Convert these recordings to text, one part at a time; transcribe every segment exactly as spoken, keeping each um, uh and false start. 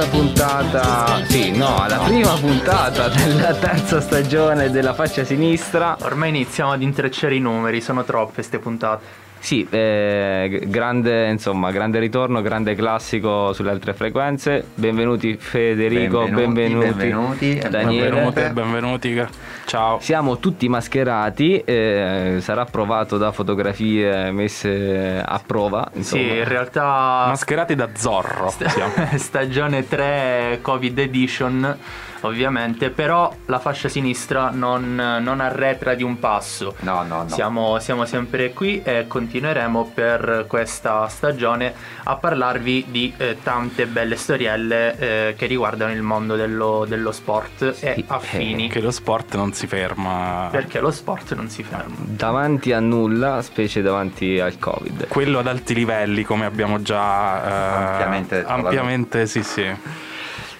terza puntata, sì, no, alla prima puntata della terza stagione della Fascia Sinistra. Ormai iniziamo ad intrecciare i numeri, sono troppe ste puntate. Sì, eh, grande, insomma, grande ritorno, grande classico sulle altre frequenze. Benvenuti Federico, benvenuti, benvenuti, benvenuti Daniele. Benvenuti, benvenuti, ciao. Siamo tutti mascherati, eh, sarà provato da fotografie messe a prova, insomma. Sì, in realtà mascherati da Zorro. St- siamo. Stagione tre Covid Edition, ovviamente, però la Fascia Sinistra non, non arretra di un passo. No, no, no. Siamo, siamo sempre qui e continueremo per questa stagione a parlarvi di eh, tante belle storielle eh, che riguardano il mondo dello, dello sport, sì, e affini. Perché lo sport non si ferma. Perché lo sport non si ferma. Davanti a nulla, specie davanti al Covid. Quello ad alti livelli, come abbiamo già eh, ampiamente, ampiamente sì, sì.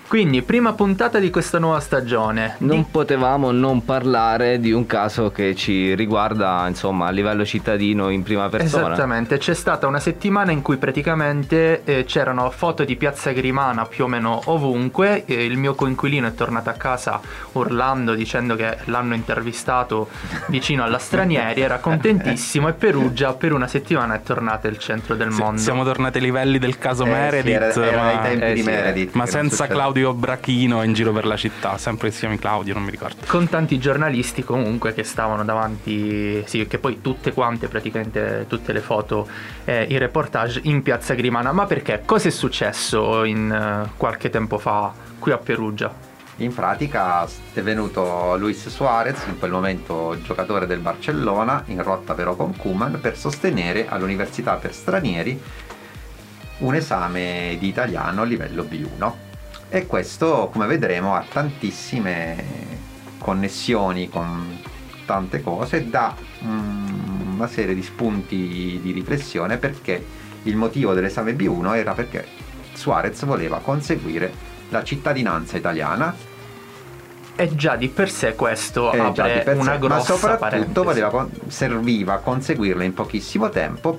Quindi, prima puntata di questa nuova stagione. Non potevamo non parlare di un caso che ci riguarda, insomma, a livello cittadino in prima persona. Esattamente, c'è stata una settimana in cui praticamente eh, c'erano foto di Piazza Grimana più o meno ovunque. Eh, il mio coinquilino è tornato a casa urlando, dicendo che l'hanno intervistato vicino alla Stranieri, era contentissimo, e Perugia per una settimana è tornata il centro del mondo. S- siamo tornati ai livelli del caso eh, Meredith, sì, era, era ma, ai tempi eh, di Meredith, ma senza Claudio Brachino in giro per la città, sempre si chiama Claudio, non mi ricordo, con tanti giornalisti comunque che stavano davanti, sì, che poi tutte quante, praticamente tutte le foto, eh, i reportage in Piazza Grimana. Ma perché? Cosa è successo in uh, qualche tempo fa qui a Perugia? In pratica è venuto Luis Suarez, in quel momento giocatore del Barcellona, in rotta però con Koeman, per sostenere all'università per stranieri un esame di italiano livello B uno. E questo, come vedremo, ha tantissime connessioni con tante cose, dà mm, una serie di spunti di riflessione, perché il motivo dell'esame B uno era perché Suarez voleva conseguire la cittadinanza italiana. E già di per sé questo apre una grossa parentesi. Ma soprattutto voleva, serviva conseguirlo in pochissimo tempo,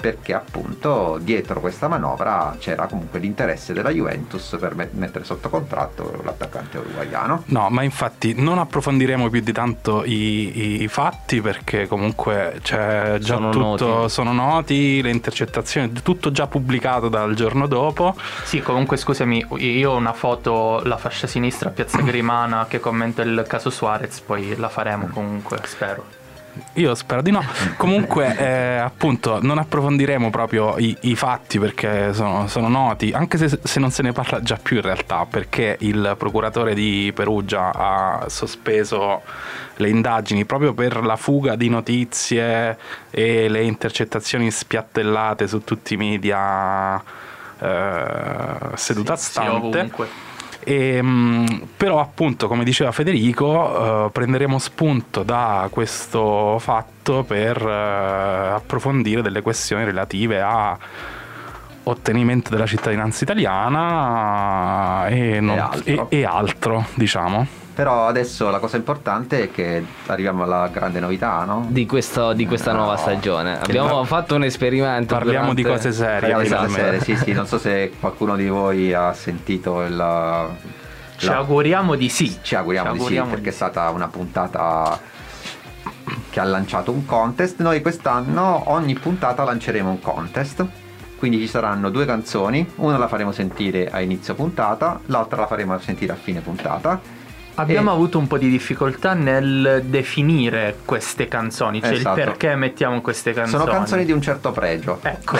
perché appunto dietro questa manovra c'era comunque l'interesse della Juventus per mettere sotto contratto l'attaccante uruguaiano. No, ma infatti non approfondiremo più di tanto i, i fatti, perché comunque c'è già sono tutto noti. Sono noti le intercettazioni, tutto già pubblicato dal giorno dopo. Sì, comunque scusami, io ho una foto, la Fascia Sinistra a Piazza Grimana che commenta il caso Suarez, poi la faremo comunque, spero. Io spero di no. Comunque eh, appunto non approfondiremo proprio i, i fatti, perché sono, sono noti, anche se, se non se ne parla già più in realtà, perché il procuratore di Perugia ha sospeso le indagini proprio per la fuga di notizie e le intercettazioni spiattellate su tutti i media, eh, seduta sì, stante sì, E, però appunto, come diceva Federico, eh, prenderemo spunto da questo fatto per eh, approfondire delle questioni relative a ottenimento della cittadinanza italiana e, non, e, altro. E, e altro, diciamo. Però adesso la cosa importante è che arriviamo alla grande novità, no? Di, questo, di questa no. nuova stagione. Abbiamo fatto un esperimento. Parliamo durante... di cose serie. Parliamo di cose serie, sì, sì. Non so se qualcuno di voi ha sentito il... La... Ci auguriamo di sì. Ci auguriamo, Ci auguriamo di sì, di perché è stata una puntata che ha lanciato un contest. Noi quest'anno ogni puntata lanceremo un contest. Quindi ci saranno due canzoni, una la faremo sentire a inizio puntata, l'altra la faremo sentire a fine puntata. Abbiamo e... avuto un po' di difficoltà nel definire queste canzoni, cioè esatto. il perché mettiamo queste canzoni. Sono canzoni di un certo pregio. Ecco,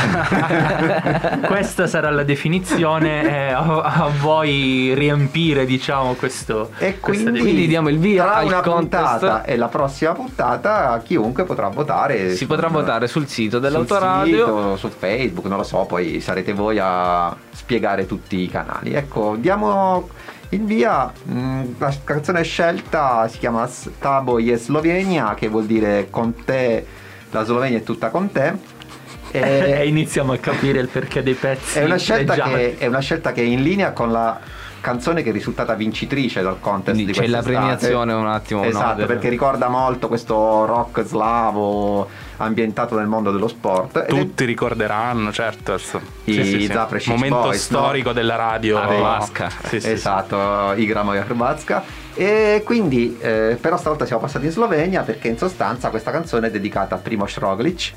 questa sarà la definizione, eh, a, a voi riempire, diciamo, questo. E quindi, quindi diamo il via tra al una contest. Puntata e la prossima puntata chiunque potrà votare. Si su, potrà votare sul sito dell'Autoradio, sul sito, su Facebook, non lo so, poi sarete voi a spiegare tutti i canali. Ecco, diamo... il via, la canzone scelta si chiama Stavo je Slovenia, che vuol dire con te, la Slovenia è tutta con te. E iniziamo a capire il perché dei pezzi. È una scelta, che, è una scelta che è in linea con la canzone che è risultata vincitrice dal contest di quest'estate. C'è la premiazione un attimo. Esatto, no, perché ricorda molto questo rock slavo ambientato nel mondo dello sport. Tutti è... ricorderanno, certo, i sì, sì, sì. momento Boys, storico, no? Della radio Hrvatska. Sì, sì, esatto, sì. Igramo e Hrvatska. E quindi eh, però stavolta siamo passati in Slovenia, perché in sostanza questa canzone è dedicata a Primoz Roglič,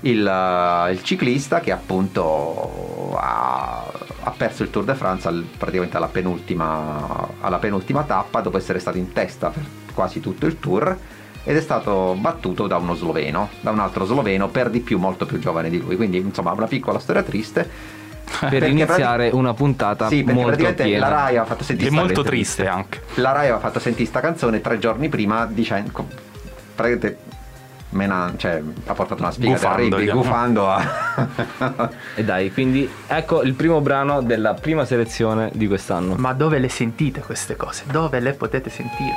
il, il ciclista che appunto ha, ha perso il Tour de France al, praticamente alla penultima, alla penultima tappa, dopo essere stato in testa per quasi tutto il Tour, ed è stato battuto da uno sloveno, da un altro sloveno, per di più molto più giovane di lui. Quindi insomma una piccola storia triste per iniziare una puntata sì, molto praticamente la Rai ha fatto sentire, e molto triste, triste anche. La Rai ha fatto sentire sta canzone tre giorni prima, dicendo praticamente mena, cioè, ha portato una spiga terribile, gufando a... E dai, quindi ecco il primo brano della prima selezione di quest'anno. Ma dove le sentite queste cose? Dove le potete sentire?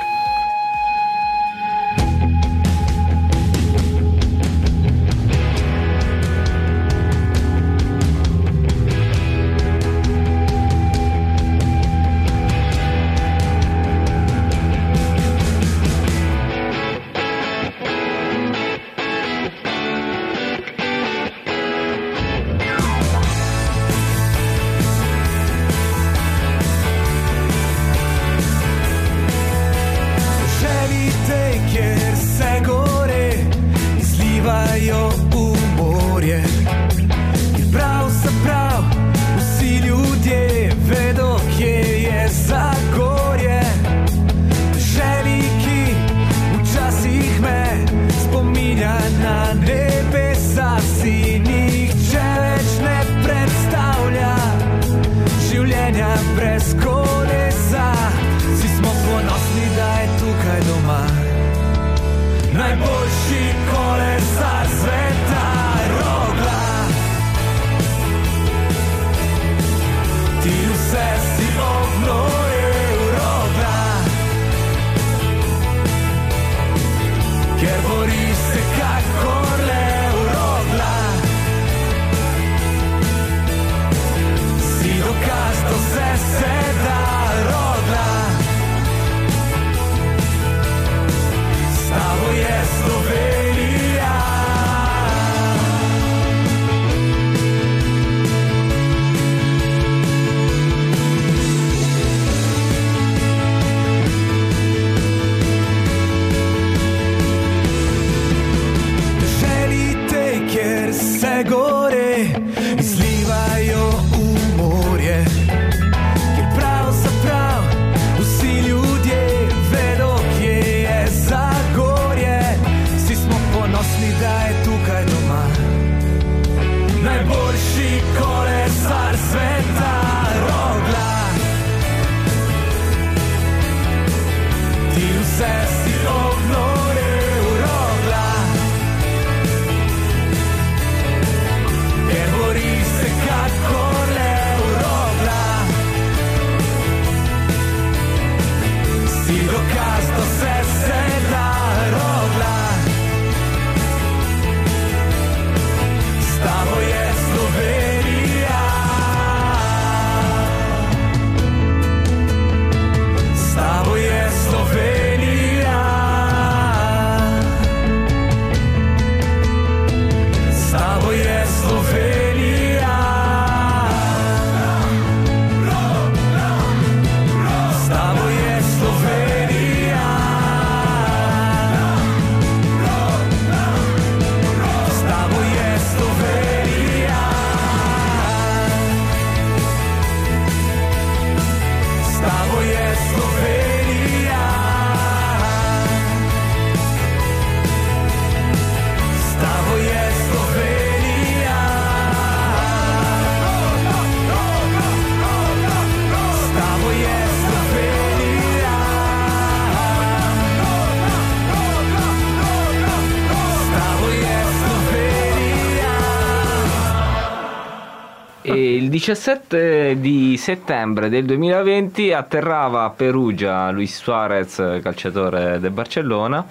diciassette di settembre del duemilaventi atterrava a Perugia Luis Suarez, calciatore del Barcellona,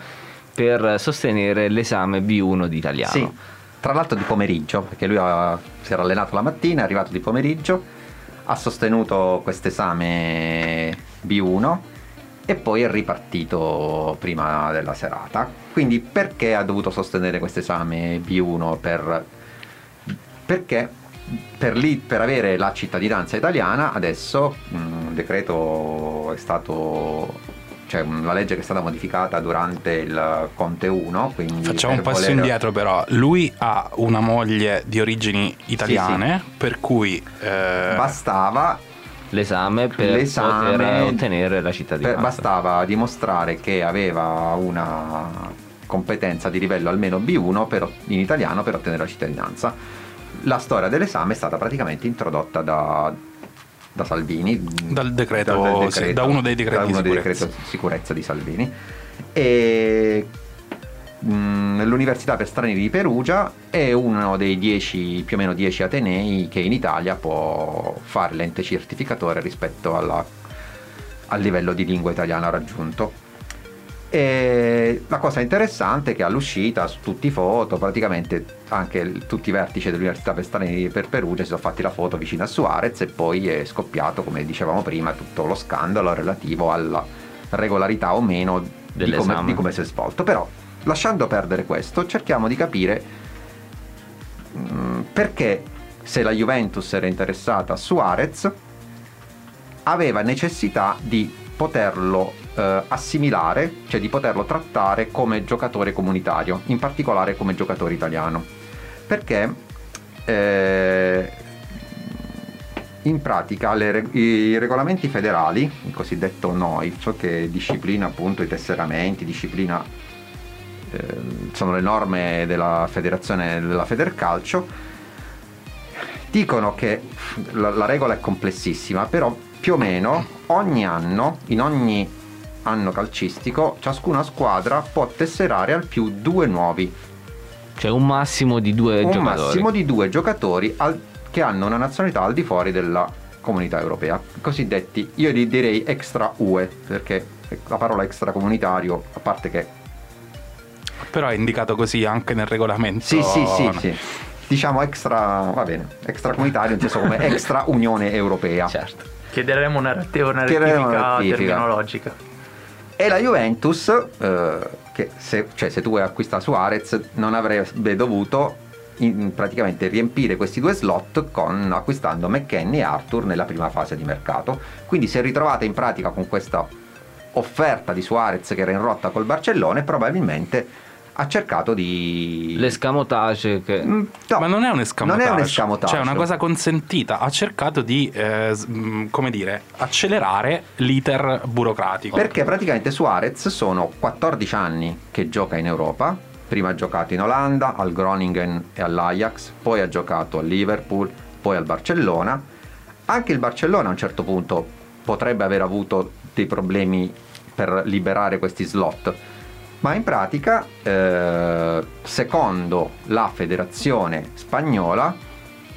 per sostenere l'esame B uno di italiano. Sì, tra l'altro di pomeriggio, perché lui ha, si era allenato la mattina, è arrivato di pomeriggio, ha sostenuto quest'esame B uno e poi è ripartito prima della serata. Quindi perché ha dovuto sostenere quest'esame B uno? Per... perché per, lì, per avere la cittadinanza italiana adesso un decreto è stato... cioè la legge che è stata modificata durante il Conte uno, quindi facciamo un passo voler... indietro però, lui ha una moglie di origini italiane, sì, sì. Per cui eh... bastava l'esame per l'esame poter ottenere la cittadinanza, per, bastava dimostrare che aveva una competenza di livello almeno B uno per, in italiano per ottenere la cittadinanza. La storia dell'esame è stata praticamente introdotta da da Salvini, dal decreto, dal decreto sì, da uno dei decreti di sicurezza. Decreto sicurezza di Salvini, e mh, l'università per stranieri di Perugia è uno dei dieci, più o meno dieci atenei che in Italia può fare l'ente certificatore rispetto alla, al livello di lingua italiana raggiunto. E la cosa interessante è che all'uscita su tutti i foto, praticamente anche tutti i vertici dell'università per stranieri per Perugia si sono fatti la foto vicino a Suarez, e poi è scoppiato, come dicevamo prima, tutto lo scandalo relativo alla regolarità o meno di come, di come si è svolto. Però, lasciando perdere questo, cerchiamo di capire mh, perché, se la Juventus era interessata a Suarez, aveva necessità di poterlo eh, assimilare, cioè di poterlo trattare come giocatore comunitario, in particolare come giocatore italiano, perché eh, in pratica le, i regolamenti federali, il cosiddetto N O I F, che disciplina appunto i tesseramenti, disciplina eh, sono le norme della federazione, della Federcalcio, dicono che la, la regola è complessissima, però più o meno ogni anno, in ogni anno calcistico, ciascuna squadra può tesserare al più due nuovi, cioè un massimo di due un giocatori. massimo di due giocatori al, che hanno una nazionalità al di fuori della comunità europea, cosiddetti, io li direi extra U E, perché la parola extracomunitario, a parte che però è indicato così anche nel regolamento. Sì, sì, sì, sì. Diciamo extra, va bene, extracomunitario in senso come extra Unione Europea. Certo. Chiederemo una, una rettifica terminologica. E la Juventus, eh, che se, cioè se tu vuoi acquistare Suarez, non avrebbe dovuto in, praticamente riempire questi due slot con, acquistando McKennie e Arthur nella prima fase di mercato. Quindi si è ritrovata in pratica con questa offerta di Suarez che era in rotta col Barcellona, e probabilmente ha cercato di... l'escamotage che... no, ma non è un escamotage, non è un escamotage, cioè una cosa consentita. Ha cercato di, eh, come dire, accelerare l'iter burocratico. Perché praticamente Suarez sono quattordici anni che gioca in Europa. Prima ha giocato in Olanda, al Groningen e all'Ajax, poi ha giocato al Liverpool, poi al Barcellona. Anche il Barcellona a un certo punto potrebbe aver avuto dei problemi per liberare questi slot, ma in pratica eh, secondo la federazione spagnola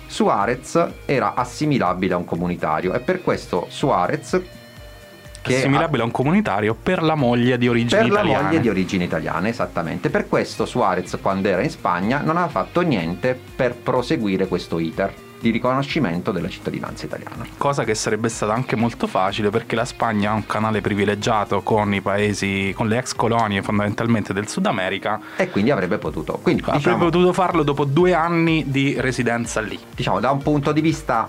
Suarez era assimilabile a un comunitario, e per questo Suarez, che assimilabile ha, a un comunitario per la moglie di origine italiana, per italiane. la moglie di origine italiana, esattamente. Per questo Suarez, quando era in Spagna, non ha fatto niente per proseguire questo iter di riconoscimento della cittadinanza italiana, cosa che sarebbe stata anche molto facile, perché la Spagna ha un canale privilegiato con i paesi, con le ex colonie fondamentalmente del Sud America, e quindi avrebbe potuto quindi, avrebbe diciamo, potuto farlo dopo due anni di residenza lì. Diciamo, da un punto di vista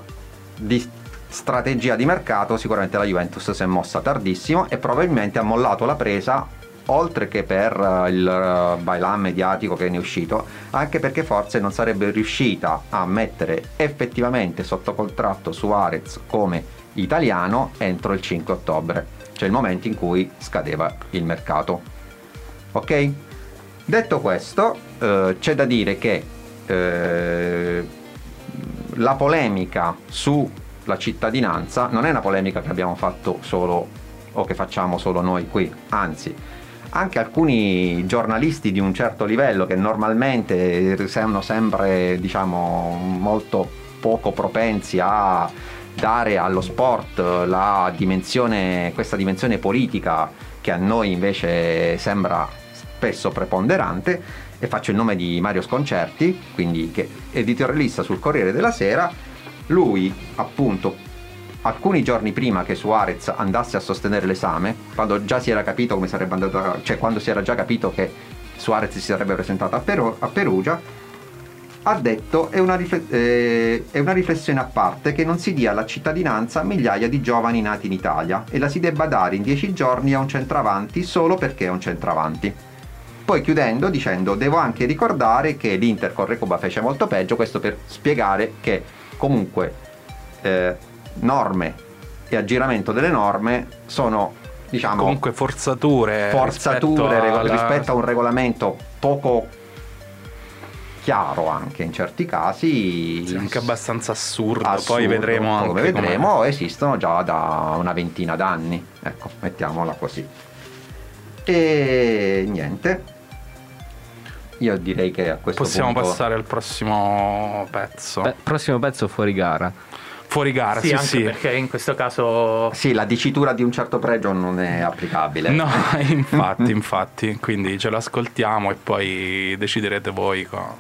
di strategia di mercato, sicuramente la Juventus si è mossa tardissimo e probabilmente ha mollato la presa, oltre che per il bailam mediatico che ne è uscito, anche perché forse non sarebbe riuscita a mettere effettivamente sotto contratto Suarez come italiano entro il cinque ottobre, cioè il momento in cui scadeva il mercato. Ok? Detto questo, eh, c'è da dire che eh, la polemica sulla cittadinanza non è una polemica che abbiamo fatto solo o che facciamo solo noi qui, anzi anche alcuni giornalisti di un certo livello, che normalmente sono sempre, diciamo, molto poco propensi a dare allo sport la dimensione, questa dimensione politica che a noi invece sembra spesso preponderante, e faccio il nome di Mario Sconcerti, quindi, che è editorialista sul Corriere della Sera. Lui appunto Alcuni giorni prima che Suarez andasse a sostenere l'esame, quando già si era capito come sarebbe andata, cioè quando si era già capito che Suarez si sarebbe presentato a, Peru- a Perugia, ha detto è una, rifle- eh, è una riflessione a parte che non si dia la cittadinanza a migliaia di giovani nati in Italia e la si debba dare in dieci giorni a un centravanti solo perché è un centravanti. Poi chiudendo dicendo devo anche ricordare che l'Inter con Recoba fece molto peggio, questo per spiegare che comunque eh, norme e aggiramento delle norme sono, diciamo, comunque forzature forzature rispetto, regol- alla... rispetto a un regolamento poco chiaro anche in certi casi, sì, anche abbastanza assurdo, assurdo. Poi vedremo anche come vedremo com'è. Esistono già da una ventina d'anni, ecco, mettiamola così. E niente, io direi che a questo possiamo punto possiamo passare al prossimo pezzo. Beh, prossimo pezzo fuori gara. Fuori gara, sì, sì, anche sì, perché in questo caso sì, la dicitura di un certo pregio non è applicabile. No, infatti, infatti, quindi ce l'ascoltiamo e poi deciderete voi co...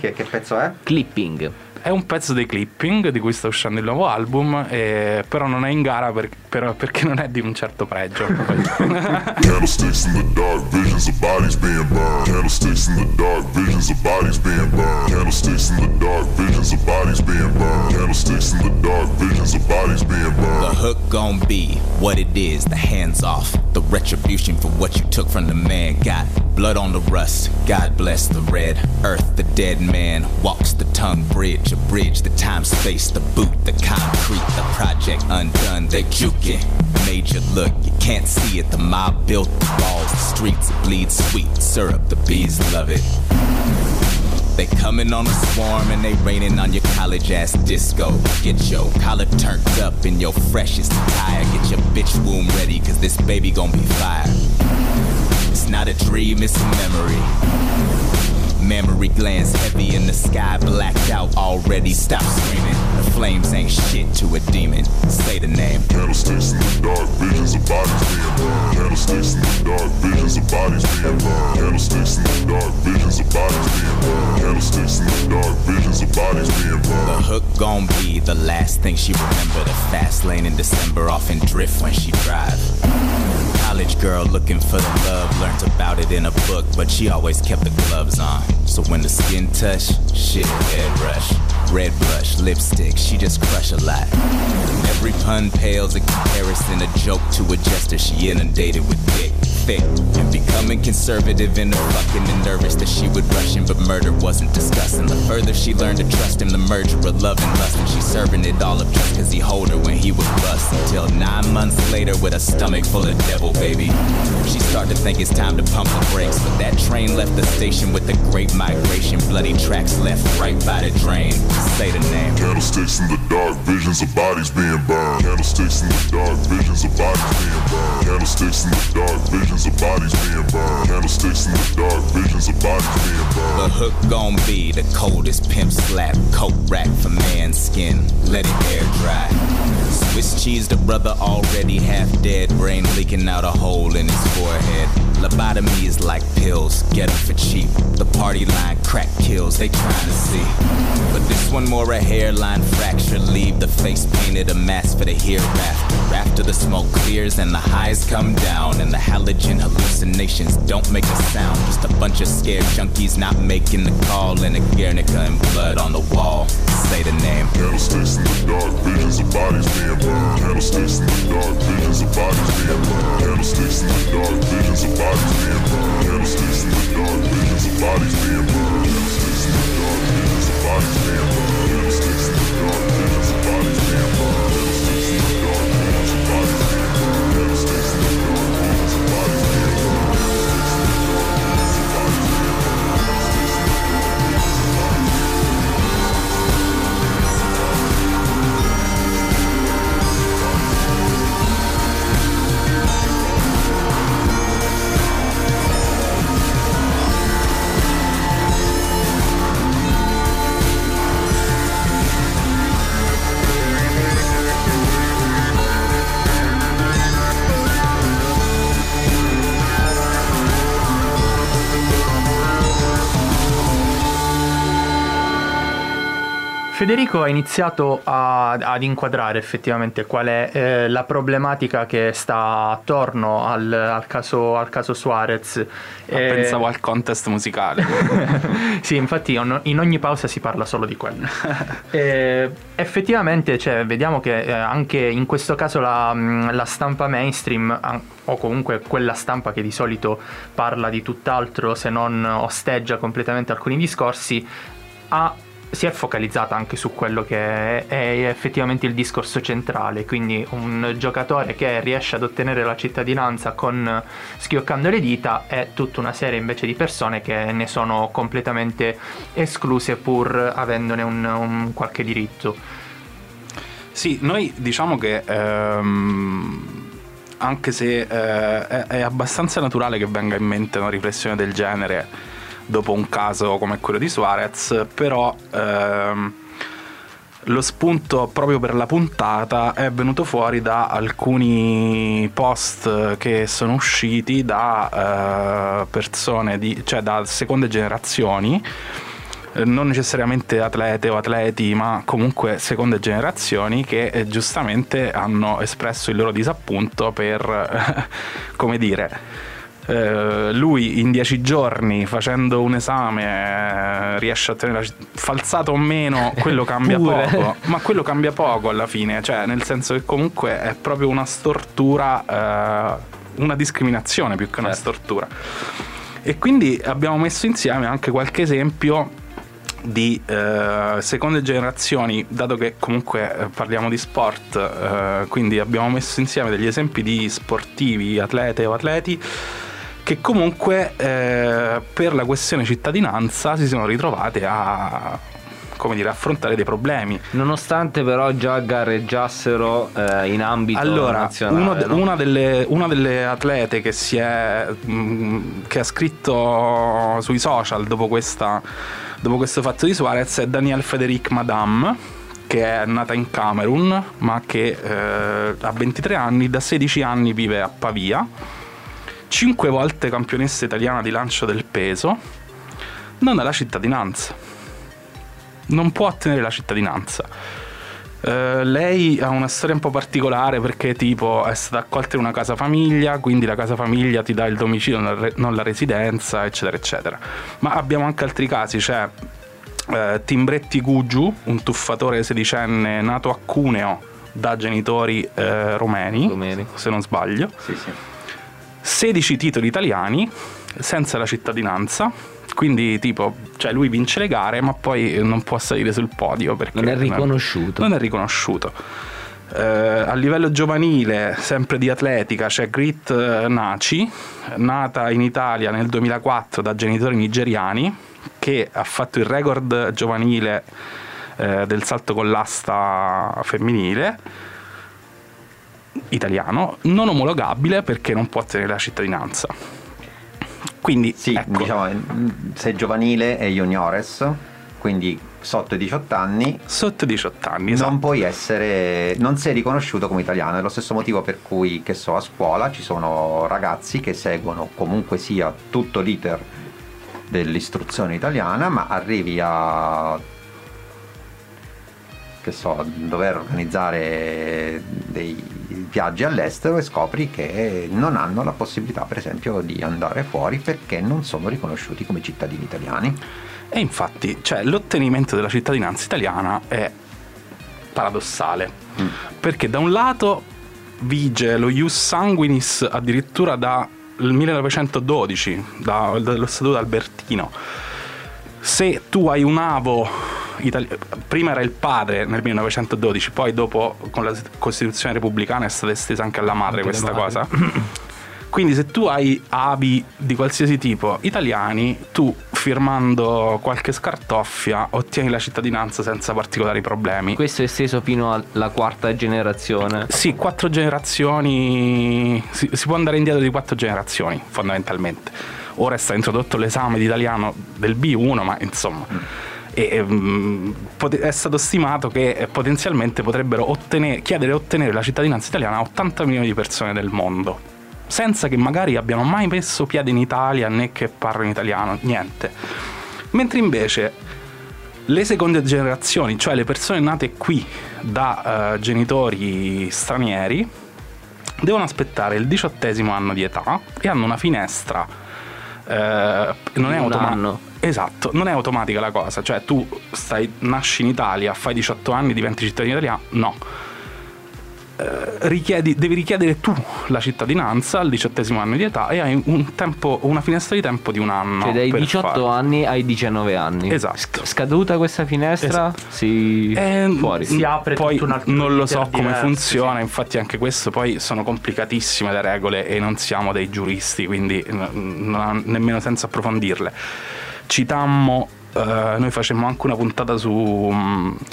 che, che pezzo è? Clipping. È un pezzo dei Clipping, di cui sta uscendo il nuovo album, eh, però non è in gara per, per, perché non è di un certo pregio. Candlesticks in the dark, visions of bodies being burned. Candlesticks in the dark, visions of bodies being burned. Candlesticks in the dark, visions of bodies being burned. Candlesticks in the dark, visions of bodies being burned. The hook gon' be what it is, the hands off, the retribution for what you took from the man. Got blood on the rust, God bless the red earth. The dead man walks the tongue bridge. A bridge, the time, space, the boot, the concrete, the project undone, they juke it. Major look, you can't see it. The mob built the walls, the streets bleed sweet syrup, the bees love it. They coming on a swarm and they raining on your college ass disco. Get your collar turned up in your freshest attire. Get your bitch womb ready, cause this baby gon' be fire. It's not a dream, it's a memory. Memory glands heavy in the sky, blacked out already, stop screaming. The flames ain't shit to a demon, say the name. Candlesticks in the dark, visions of bodies being burned. Candlesticks in the dark, visions of bodies being burned. Candlesticks in the dark, visions of bodies being burned. Candlesticks in the dark, visions of bodies being burned. The hook gon' be the last thing she remember. The fast lane in December, often drift when she drive. College girl looking for the love, learned about it in a book, but she always kept the gloves on. So when the skin touch, shit, head rush. Red blush, lipstick, she just crush a lot. Every pun pales in comparison, a joke to a jester, she inundated with dick. Thick, and becoming conservative and fucking and nervous that she would rush him, but murder wasn't discussing. The further she learned to trust him, the murderer love and lust, and she serving it all up just cause he hold her when he was bust. Until nine months later with a stomach full of devil, baby. She started to think it's time to pump the brakes, but that train left the station with the great migration. Bloody tracks left right by the drain, say the name. Candlesticks in the dark, visions of bodies being burned. Candlesticks in the dark, visions of bodies being burned. Candlesticks in the dark, visions of bodies being burned. Candlesticks in the dark, visions of bodies being burned. The hook gon' be the coldest pimp slap, coat rack for man skin, let it air dry. Swiss cheese, the brother already half dead, brain leaking out a hole in his forehead. Lobotomy is like pills, get 'em for cheap. The party line crack kills, they trying to see. But this one more a hairline fracture, leave the face painted a mask for the hereafter. After the smoke clears and the highs come down and the halogen hallucinations don't make a sound, just a bunch of scared junkies not making the call, and a Guernica and blood on the wall, say the name. Candlesticks in the dark, visions of bodies being burned. Candlesticks in the dark, visions of bodies being burned. Candlesticks in the dark, visions of bodies being burned. Candlesticks in the dark, visions of bodies being burned. Candlesticks in the dark, visions of bodies being burned. Candlesticks in the dark, visions of bodies being burned. Candlesticks in the dark, visions of bodies being burned. Candlesticks in the dark, visions of bodies being burned. Federico ha iniziato a, ad inquadrare effettivamente qual è eh, la problematica che sta attorno al, al, caso, al caso Suarez. Ah, eh... Pensavo al contest musicale. Sì, infatti on, in ogni pausa si parla solo di quello. eh, effettivamente, cioè, vediamo che eh, anche in questo caso la, la stampa mainstream, o comunque quella stampa che di solito parla di tutt'altro se non osteggia completamente alcuni discorsi, ha si è focalizzata anche su quello che è, è effettivamente il discorso centrale, quindi un giocatore che riesce ad ottenere la cittadinanza con schioccando le dita e tutta una serie invece di persone che ne sono completamente escluse pur avendone un, un qualche diritto. Sì, noi diciamo che ehm... anche se eh, è, è abbastanza naturale che venga in mente una riflessione del genere dopo un caso come quello di Suarez, però ehm, lo spunto proprio per la puntata è venuto fuori da alcuni post che sono usciti da eh, persone di, cioè da seconde generazioni, non necessariamente atlete o atleti, ma comunque seconde generazioni, che giustamente hanno espresso il loro disappunto per, come dire, eh, lui in dieci giorni facendo un esame riesce a tenere la... falsato o meno, quello cambia poco, ma quello cambia poco alla fine, cioè nel senso che comunque è proprio una stortura, eh, una discriminazione più che una certo. stortura. E quindi abbiamo messo insieme anche qualche esempio di eh, seconde generazioni, dato che comunque parliamo di sport, eh, quindi abbiamo messo insieme degli esempi di sportivi, atlete o atleti che comunque eh, per la questione cittadinanza si sono ritrovate a, come dire, affrontare dei problemi, nonostante però già gareggiassero eh, in ambito allora, nazionale. Uno de- no? una, delle, una delle atlete che si è mh, che ha scritto sui social dopo questa dopo questo fatto di Suarez è Daniele Federic Madame, che è nata in Camerun ma che eh, ha ventitré anni, da sedici anni vive a Pavia, cinque volte campionessa italiana di lancio del peso, non ha la cittadinanza, non può ottenere la cittadinanza. Uh, lei ha una storia un po' particolare perché tipo è stata accolta in una casa famiglia, quindi la casa famiglia ti dà il domicilio, non la, re- non la residenza, eccetera eccetera. Ma abbiamo anche altri casi, c'è cioè, uh, Timbretti Gugiu, un tuffatore sedicenne nato a Cuneo da genitori uh, romeni, Domeni. se non sbaglio, sì, sì. sedici titoli italiani senza la cittadinanza. Quindi tipo, cioè lui vince le gare ma poi non può salire sul podio perché non è riconosciuto. Non è, non è riconosciuto. Eh, a livello giovanile, sempre di atletica, c'è Grit Naci, nata in Italia nel duemilaquattro da genitori nigeriani, che ha fatto il record giovanile eh, del salto con l'asta femminile italiano, non omologabile perché non può ottenere la cittadinanza. Quindi sì, ecco. Diciamo, se giovanile è juniores, quindi sotto i diciotto anni, sotto i diciotto anni, esatto. Non puoi essere, non sei riconosciuto come italiano. È lo stesso motivo per cui, che so, a scuola ci sono ragazzi che seguono comunque sia tutto l'iter dell'istruzione italiana, ma arrivi a, che so, dover organizzare dei viaggi all'estero e scopri che non hanno la possibilità, per esempio, di andare fuori perché non sono riconosciuti come cittadini italiani. E infatti, cioè, l'ottenimento della cittadinanza italiana è paradossale, mm. perché da un lato vige lo ius sanguinis addirittura dal millenovecentododici, da, dallo Statuto Albertino. Se tu hai un avo Italia, prima era il padre nel millenovecentododici, poi dopo con la Costituzione repubblicana è stata estesa anche alla madre anche questa madre. cosa. Quindi se tu hai avi di qualsiasi tipo italiani, tu firmando qualche scartoffia ottieni la cittadinanza senza particolari problemi. Questo è esteso fino alla quarta generazione. Sì, quattro generazioni, si, si può andare indietro di quattro generazioni fondamentalmente. Ora è stato introdotto l'esame di italiano del B uno, ma insomma... Mm. E, um, è stato stimato che potenzialmente potrebbero ottenere, chiedere e ottenere la cittadinanza italiana a ottanta milioni di persone del mondo, senza che magari abbiano mai messo piede in Italia né che parlino italiano, niente. Mentre invece le seconde generazioni, cioè le persone nate qui da uh, genitori stranieri, devono aspettare il diciottesimo anno di età e hanno una finestra. Uh, non è automatico. Esatto, non è automatica la cosa, cioè tu stai, nasci in Italia, fai diciotto anni, diventi cittadino italiano, no. Richiedi, devi richiedere tu la cittadinanza al diciottesimo anno di età e hai un tempo, una finestra di tempo di un anno. Cioè dai diciotto fare. Anni ai diciannove anni. Esatto. Scaduta questa finestra, esatto. si e fuori. Si apre poi tutto un altro. Non lo so come diverso, funziona, sì. Infatti anche questo, poi sono complicatissime le regole e non siamo dei giuristi, quindi non ha nemmeno senso approfondirle. Citammo Uh, noi facemmo anche una puntata su,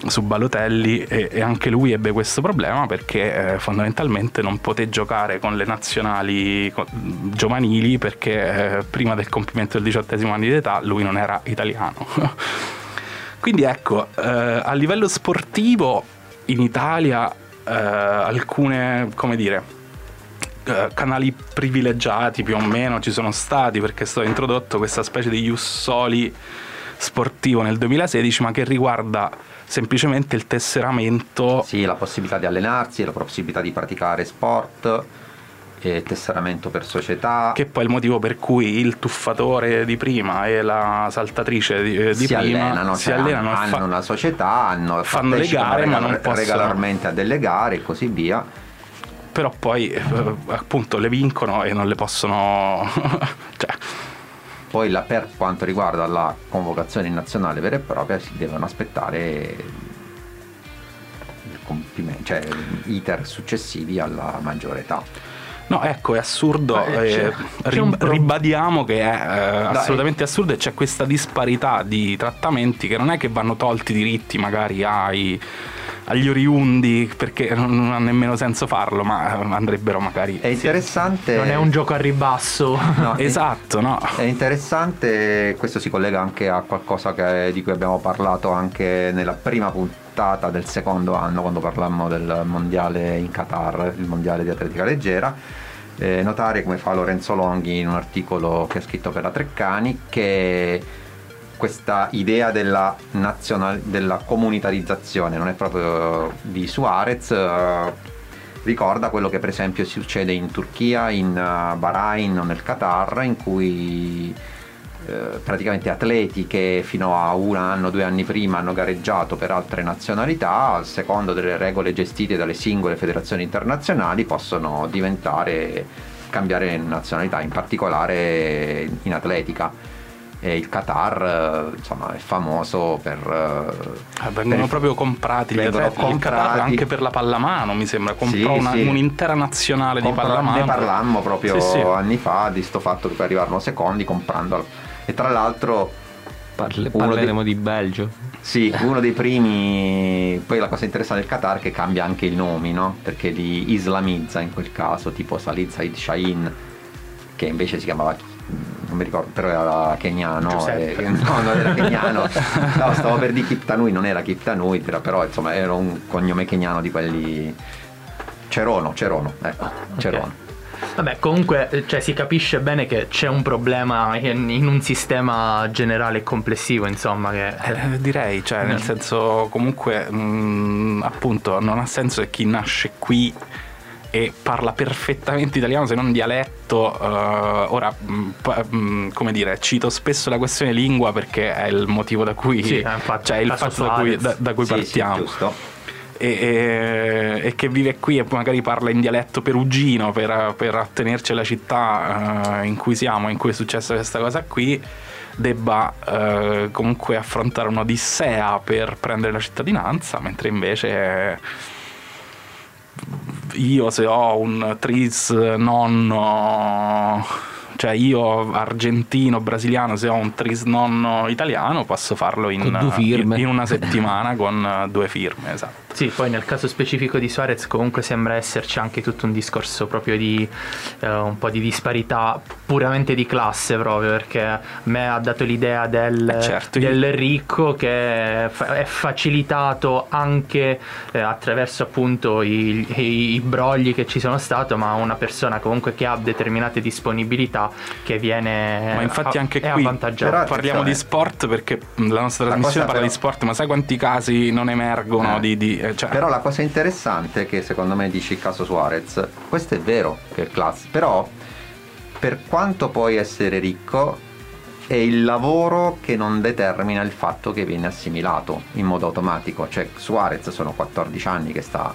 su Balotelli e, e anche lui ebbe questo problema perché eh, fondamentalmente non poté giocare con le nazionali con, giovanili perché eh, prima del compimento del diciottesimo anno di età lui non era italiano. Quindi ecco, eh, a livello sportivo in Italia eh, alcune, come dire, eh, canali privilegiati più o meno ci sono stati, perché è stato introdotto questa specie di ius soli sportivo nel duemilasedici, ma che riguarda semplicemente il tesseramento, sì, la possibilità di allenarsi, la possibilità di praticare sport, e tesseramento per società, che poi è il motivo per cui il tuffatore di prima e la saltatrice di, di si prima allenano, si cioè allenano, hanno, fa, hanno una società, hanno, fanno le gare regal- ma non possono regolarmente a delle gare e così via, però poi eh, appunto le vincono e non le possono cioè. Poi la, per quanto riguarda la convocazione nazionale vera e propria, si devono aspettare il compimento, cioè iter successivi alla maggiore età. No, ecco, è assurdo, eh, c'è, eh, c'è rib- pro- ribadiamo che è eh, assolutamente assurdo e c'è questa disparità di trattamenti, che non è che vanno tolti diritti magari ai... agli oriundi, perché non ha nemmeno senso farlo, ma andrebbero magari. È interessante, sì. Non è un gioco a ribasso, no, esatto, no. È interessante, questo si collega anche a qualcosa che, di cui abbiamo parlato anche nella prima puntata del secondo anno, quando parlammo del mondiale in Qatar, il mondiale di atletica leggera. Eh, notare, come fa Lorenzo Longhi in un articolo che ha scritto per la Treccani, che questa idea della, nazional- della comunitarizzazione non è proprio di Suarez, eh, ricorda quello che per esempio succede in Turchia, in uh, Bahrain o nel Qatar, in cui eh, praticamente atleti che fino a un anno, due anni prima hanno gareggiato per altre nazionalità, secondo delle regole gestite dalle singole federazioni internazionali, possono diventare, cambiare nazionalità, in particolare in atletica. E il Qatar, insomma, è famoso per eh, vengono per, proprio comprati, vengono comprati. Il Qatar anche per la pallamano, mi sembra, comprò sì, una, sì. un'intera nazionale Compr- di pallamano. Ne parlammo proprio sì, sì. anni fa di sto fatto che arrivarono secondi comprandolo. E tra l'altro Parle, parleremo dei, di Belgio. Sì, uno dei primi. Poi la cosa interessante del Qatar è che cambia anche i nomi, no? Perché li islamizza in quel caso, tipo Salih Said Shahin, che invece si chiamava, non mi ricordo, però era keniano eh, no non era keniano no, stavo per dire Kiptanui, non era Kiptanui, però insomma era un cognome keniano di quelli Cerono Cerono ecco Cerono okay. Vabbè, comunque, cioè, si capisce bene che c'è un problema in, in un sistema generale e complessivo, insomma, che eh, direi, cioè nel senso, comunque mh, appunto non ha senso che chi nasce qui e parla perfettamente italiano, se non dialetto. Uh, ora, mh, mh, come dire, cito spesso la questione lingua perché è il motivo da cui, sì, infatti, cioè il fatto da cui, da, da cui sì, partiamo. Sì, giusto. E, e, e che vive qui e magari parla in dialetto perugino per, per attenerci alla città uh, in cui siamo, in cui è successa questa cosa qui, debba uh, comunque affrontare un'odissea per prendere la cittadinanza, mentre invece io, se ho un tris nonno, cioè io argentino brasiliano, se ho un tris nonno italiano, posso farlo in, in, in una settimana con due firme, esatto. Sì, poi nel caso specifico di Suarez comunque sembra esserci anche tutto un discorso proprio di eh, un po' di disparità puramente di classe, proprio perché a me ha dato l'idea del, eh certo, del ricco che è facilitato anche eh, attraverso appunto i, i, i brogli che ci sono stato, ma una persona comunque che ha determinate disponibilità società che viene ma infatti anche a, qui parliamo cioè, di sport, perché la nostra trasmissione la parla però, di sport, ma sai quanti casi non emergono eh, di, di, cioè. Però la cosa interessante che secondo me dici il caso Suarez, questo è vero che è classico, però per quanto puoi essere ricco è il lavoro che non determina il fatto che viene assimilato in modo automatico. Cioè Suarez sono quattordici anni che sta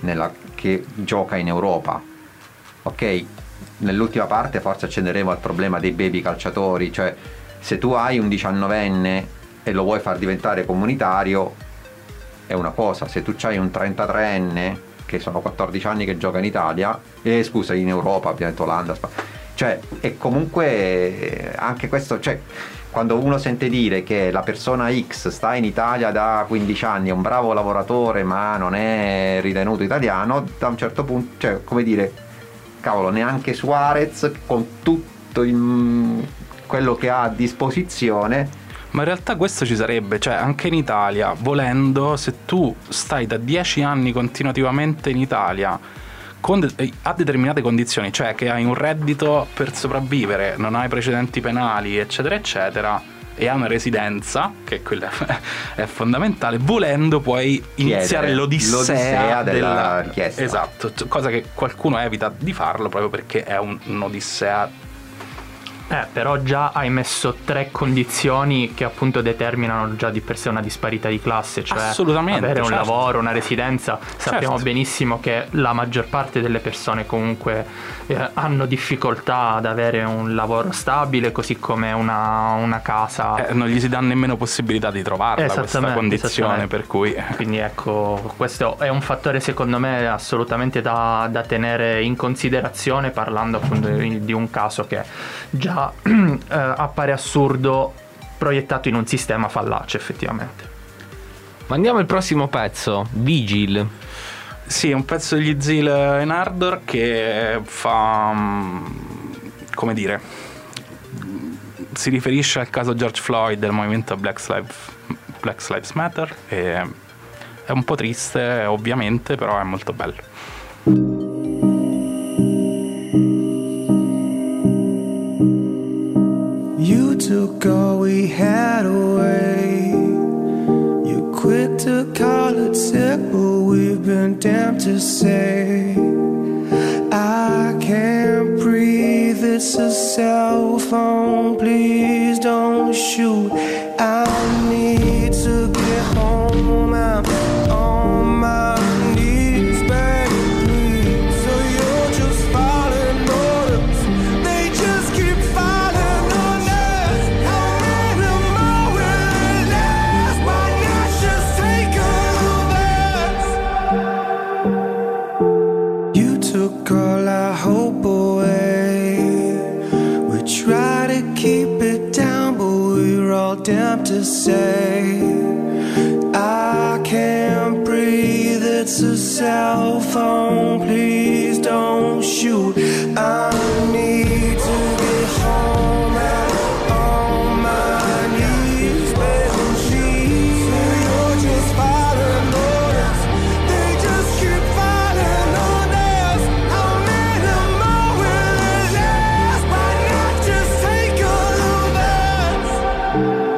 nella, che gioca in Europa, ok? Nell'ultima parte forse accenderemo al problema dei baby calciatori, cioè se tu hai un diciannovenne e lo vuoi far diventare comunitario è una cosa, se tu hai un trentatreenne che sono quattordici anni che gioca in Italia eh, scusa in Europa, ovviamente Olanda, Spagna, cioè e comunque anche questo, cioè quando uno sente dire che la persona X sta in Italia da quindici anni, è un bravo lavoratore ma non è ritenuto italiano, da un certo punto, cioè come dire, cavolo, neanche Suarez con tutto il, quello che ha a disposizione. Ma in realtà questo ci sarebbe, cioè anche in Italia, volendo, se tu stai da dieci anni continuativamente in Italia con, a determinate condizioni, cioè che hai un reddito per sopravvivere, non hai precedenti penali, eccetera, eccetera, e hai una residenza, che quella è fondamentale, volendo puoi iniziare chiedere l'odissea, l'odissea della, della richiesta. Esatto, cosa che qualcuno evita di farlo proprio perché è un, un'odissea. Eh, però già hai messo tre condizioni che appunto determinano già di per sé una disparità di classe, cioè assolutamente, avere un certo lavoro, una residenza. Sappiamo certo benissimo che la maggior parte delle persone comunque eh, hanno difficoltà ad avere un lavoro stabile, così come una, una casa. Eh, non gli si dà nemmeno possibilità di trovarla questa condizione, per cui... Quindi ecco, questo è un fattore secondo me assolutamente da, da tenere in considerazione, parlando appunto di, di un caso che già Uh, appare assurdo proiettato in un sistema fallace effettivamente. Ma andiamo al prossimo pezzo, Vigil. Sì, è un pezzo degli Zil in Ardor che fa, come dire, si riferisce al caso George Floyd del movimento Black Lives, Black Lives Matter e è un po' triste ovviamente, però è molto bello. Took all we had away. You're quick to call it sick, but we've been damned to say I can't breathe, it's a cell phone. Please don't shoot, I need to get home, I'm on my knees, baby, please. So you're just following orders, they just keep following. Damn to say I can't breathe, it's a cell phone, please don't shoot, I need to get home and on my knees, baby, please. You're just following orders, they just keep following orders. How many more will it last? Why not just take all of us?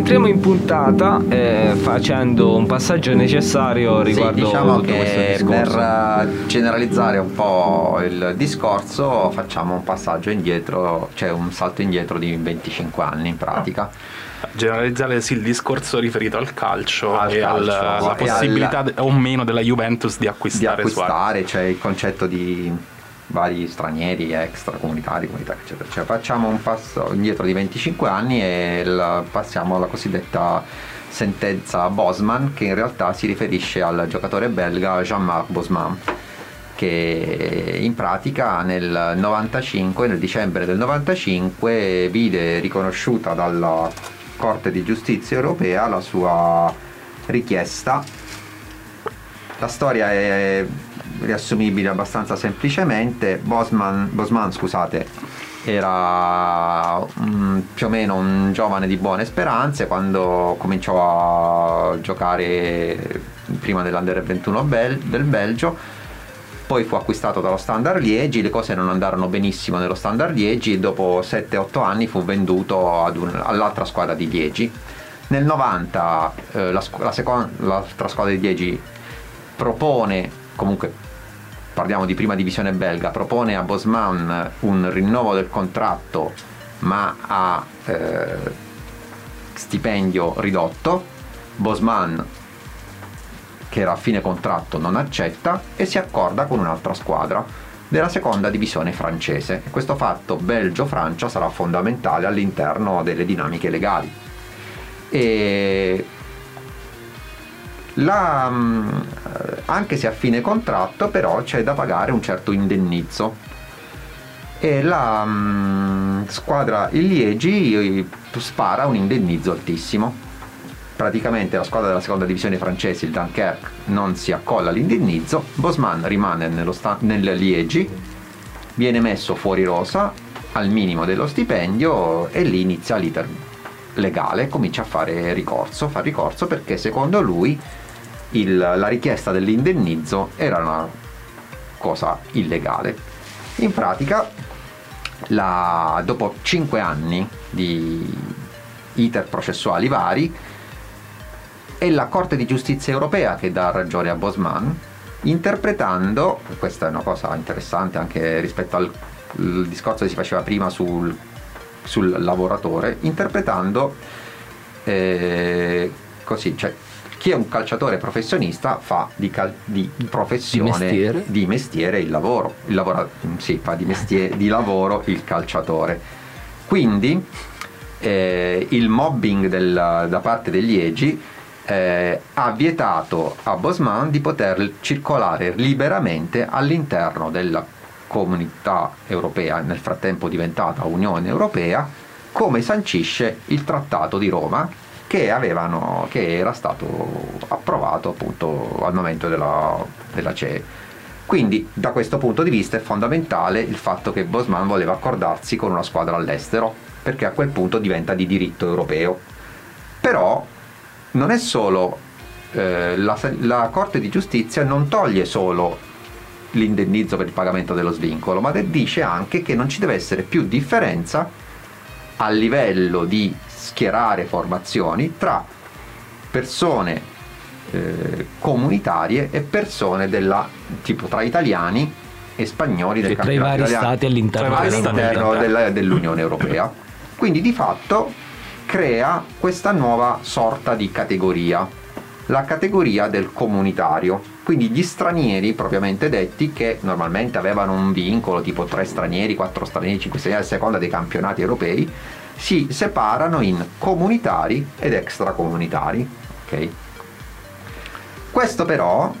rientriamo in puntata eh, facendo un passaggio necessario riguardo sì, diciamo tutto che questo discorso. Per generalizzare un po' il discorso facciamo un passaggio indietro, cioè un salto indietro di venticinque anni in pratica. Ah. Generalizzare sì il discorso riferito al calcio al e calcio, alla, alla possibilità alla, o meno della Juventus di acquistare, di acquistare cioè il concetto di vari stranieri, extracomunitari, comunità eccetera. Cioè facciamo un passo indietro di venticinque anni e la, passiamo alla cosiddetta sentenza Bosman, che in realtà si riferisce al giocatore belga Jean-Marc Bosman, che in pratica nel novantacinque, nel dicembre del novantacinque, vide riconosciuta dalla Corte di Giustizia Europea la sua richiesta. La storia è riassumibile abbastanza semplicemente. Bosman, Bosman scusate, era um, più o meno un giovane di buone speranze quando cominciò a giocare prima dell'Under ventuno Bel- del Belgio. Poi fu acquistato dallo Standard Liegi, le cose non andarono benissimo nello Standard Liegi e dopo sette otto anni fu venduto ad un, all'altra squadra di Liegi. Nel novanta eh, la, la seconda, l'altra squadra di Liegi propone, comunque parliamo di prima divisione belga, propone a Bosman un rinnovo del contratto ma a eh, stipendio ridotto. Bosman, che era a fine contratto, non accetta e si accorda con un'altra squadra della seconda divisione francese. Questo fatto Belgio-Francia sarà fondamentale all'interno delle dinamiche legali. E la, anche se a fine contratto però c'è da pagare un certo indennizzo e la squadra, il Liegi, spara un indennizzo altissimo. Praticamente la squadra della seconda divisione francese, il Dunkerque, non si accolla l'indennizzo. Bosman rimane nello sta- nel Liegi, viene messo fuori rosa al minimo dello stipendio e lì inizia l'iter legale, comincia a fare ricorso, fa ricorso perché secondo lui il, la richiesta dell'indennizzo era una cosa illegale. In pratica la, dopo cinque anni di iter processuali vari, è la Corte di Giustizia Europea che dà ragione a Bosman, interpretando, questa è una cosa interessante anche rispetto al discorso che si faceva prima sul, sul lavoratore, interpretando eh, così, cioè chi è un calciatore professionista fa di, cal- di professione, di mestiere, di mestiere il lavoro, il lavora- sì, fa di, mestiere, di lavoro il calciatore. Quindi eh, il mobbing del, da parte degli Liegi Eh, ha vietato a Bosman di poter circolare liberamente all'interno della comunità europea, nel frattempo diventata Unione Europea, come sancisce il Trattato di Roma che, avevano, che era stato approvato appunto al momento della, della C E E. Quindi da questo punto di vista è fondamentale il fatto che Bosman voleva accordarsi con una squadra all'estero, perché a quel punto diventa di diritto europeo. Però non è solo eh, la, la Corte di Giustizia non toglie solo l'indennizzo per il pagamento dello svincolo, ma dice anche che non ci deve essere più differenza a livello di schierare formazioni tra persone eh, comunitarie e persone della, tipo tra italiani e spagnoli, cioè, del tra i vari italiano, stati all'interno, all'interno della, dell'Unione Europea. Quindi di fatto crea questa nuova sorta di categoria, la categoria del comunitario, quindi gli stranieri propriamente detti, che normalmente avevano un vincolo tipo tre stranieri, quattro stranieri, cinque, sei a seconda dei campionati europei, si separano in comunitari ed extracomunitari. Okay. Questo però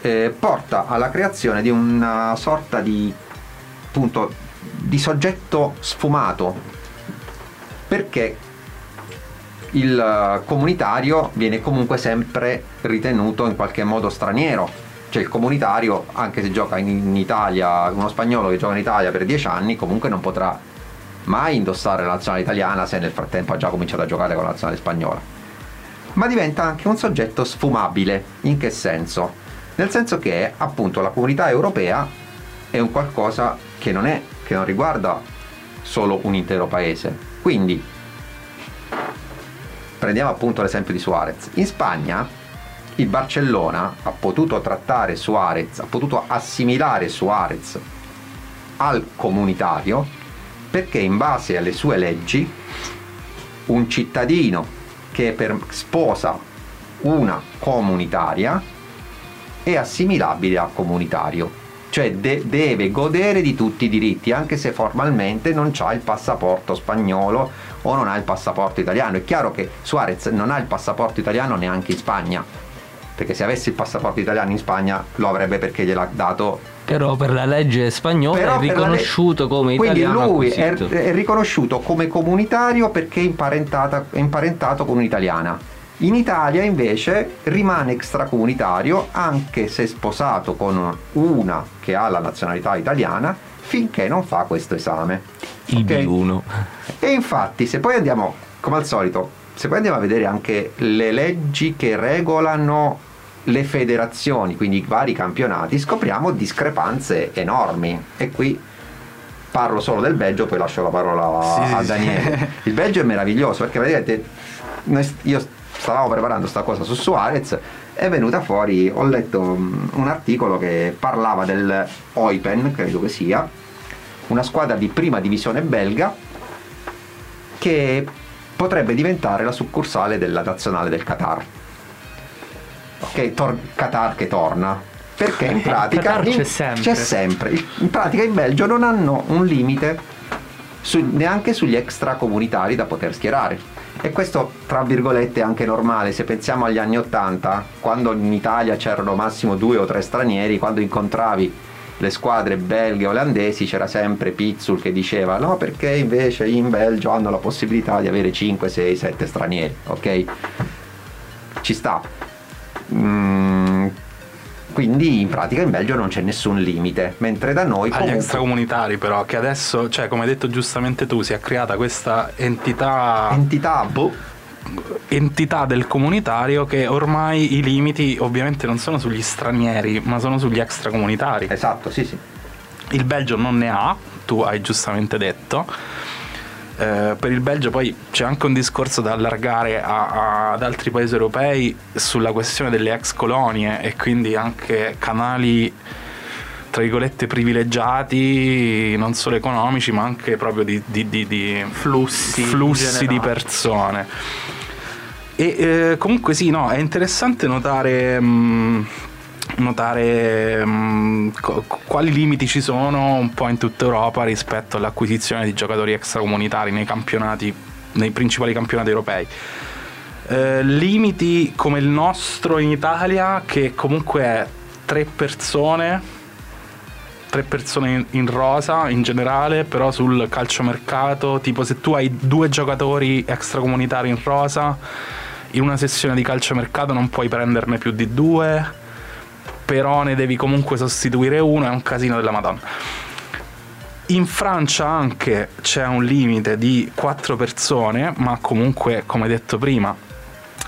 eh, porta alla creazione di una sorta di, appunto, di soggetto sfumato, perché il comunitario viene comunque sempre ritenuto in qualche modo straniero, cioè il comunitario, anche se gioca in Italia, uno spagnolo che gioca in Italia per dieci anni comunque non potrà mai indossare la nazionale italiana se nel frattempo ha già cominciato a giocare con la nazionale spagnola. Ma diventa anche un soggetto sfumabile. In che senso? Nel senso che appunto la comunità europea è un qualcosa che non è, che non riguarda solo un intero paese. Quindi prendiamo appunto l'esempio di Suarez. In Spagna il Barcellona ha potuto trattare Suarez, ha potuto assimilare Suarez al comunitario, perché in base alle sue leggi un cittadino che per sposa una comunitaria è assimilabile a comunitario, cioè de- deve godere di tutti i diritti, anche se formalmente non ha il passaporto spagnolo o non ha il passaporto italiano. È chiaro che Suarez non ha il passaporto italiano neanche in Spagna, perché se avesse il passaporto italiano in Spagna lo avrebbe perché gliel'ha dato, però per la legge spagnola però è riconosciuto come italiano, quindi lui è, è riconosciuto come comunitario perché è, è imparentato con un'italiana. In Italia invece rimane extracomunitario anche se sposato con una che ha la nazionalità italiana, finché non fa questo esame, il okay? B uno. E infatti se poi andiamo, come al solito, se poi andiamo a vedere anche le leggi che regolano le federazioni, quindi i vari campionati, scopriamo discrepanze enormi. E qui parlo solo del Belgio, poi lascio la parola sì, a Daniele. Sì. Il Belgio è meraviglioso perché vedete, io stavamo preparando sta cosa su Suarez, è venuta fuori, ho letto un articolo che parlava del Eupen, credo che sia una squadra di prima divisione belga che potrebbe diventare la succursale della nazionale del Qatar, che tor- Qatar che torna, perché in pratica in, c'è, sempre. c'è sempre in pratica in Belgio non hanno un limite su, neanche sugli extracomunitari da poter schierare. E questo tra virgolette è anche normale, se pensiamo agli anni ottanta, quando in Italia c'erano massimo due o tre stranieri, quando incontravi le squadre belghe e olandesi c'era sempre Pizzul che diceva no, perché invece in Belgio hanno la possibilità di avere cinque, sei, sette stranieri, ok? Ci sta. Mm, quindi in pratica in Belgio non c'è nessun limite, mentre da noi comunque... agli extracomunitari però, che adesso, cioè come hai detto giustamente tu, si è creata questa entità entità boh entità del comunitario, che ormai i limiti ovviamente non sono sugli stranieri ma sono sugli extracomunitari. Esatto, sì sì. Il Belgio non ne ha, tu hai giustamente detto. Eh, per il Belgio poi c'è anche un discorso da allargare a, a, ad altri paesi europei sulla questione delle ex colonie, e quindi anche canali tra virgolette privilegiati, non solo economici ma anche proprio di, di, di, di flussi, flussi di persone. E eh, comunque sì, no, è interessante notare mh, notare mh, co- quali limiti ci sono un po' in tutta Europa rispetto all'acquisizione di giocatori extracomunitari nei campionati, nei principali campionati europei. Eh, limiti come il nostro in Italia, che comunque è tre persone, tre persone in, in rosa in generale, però sul calciomercato, tipo se tu hai due giocatori extracomunitari in rosa, in una sessione di calciomercato non puoi prenderne più di due, però ne devi comunque sostituire uno, è un casino della Madonna. In Francia anche c'è un limite di quattro persone, ma comunque, come detto prima,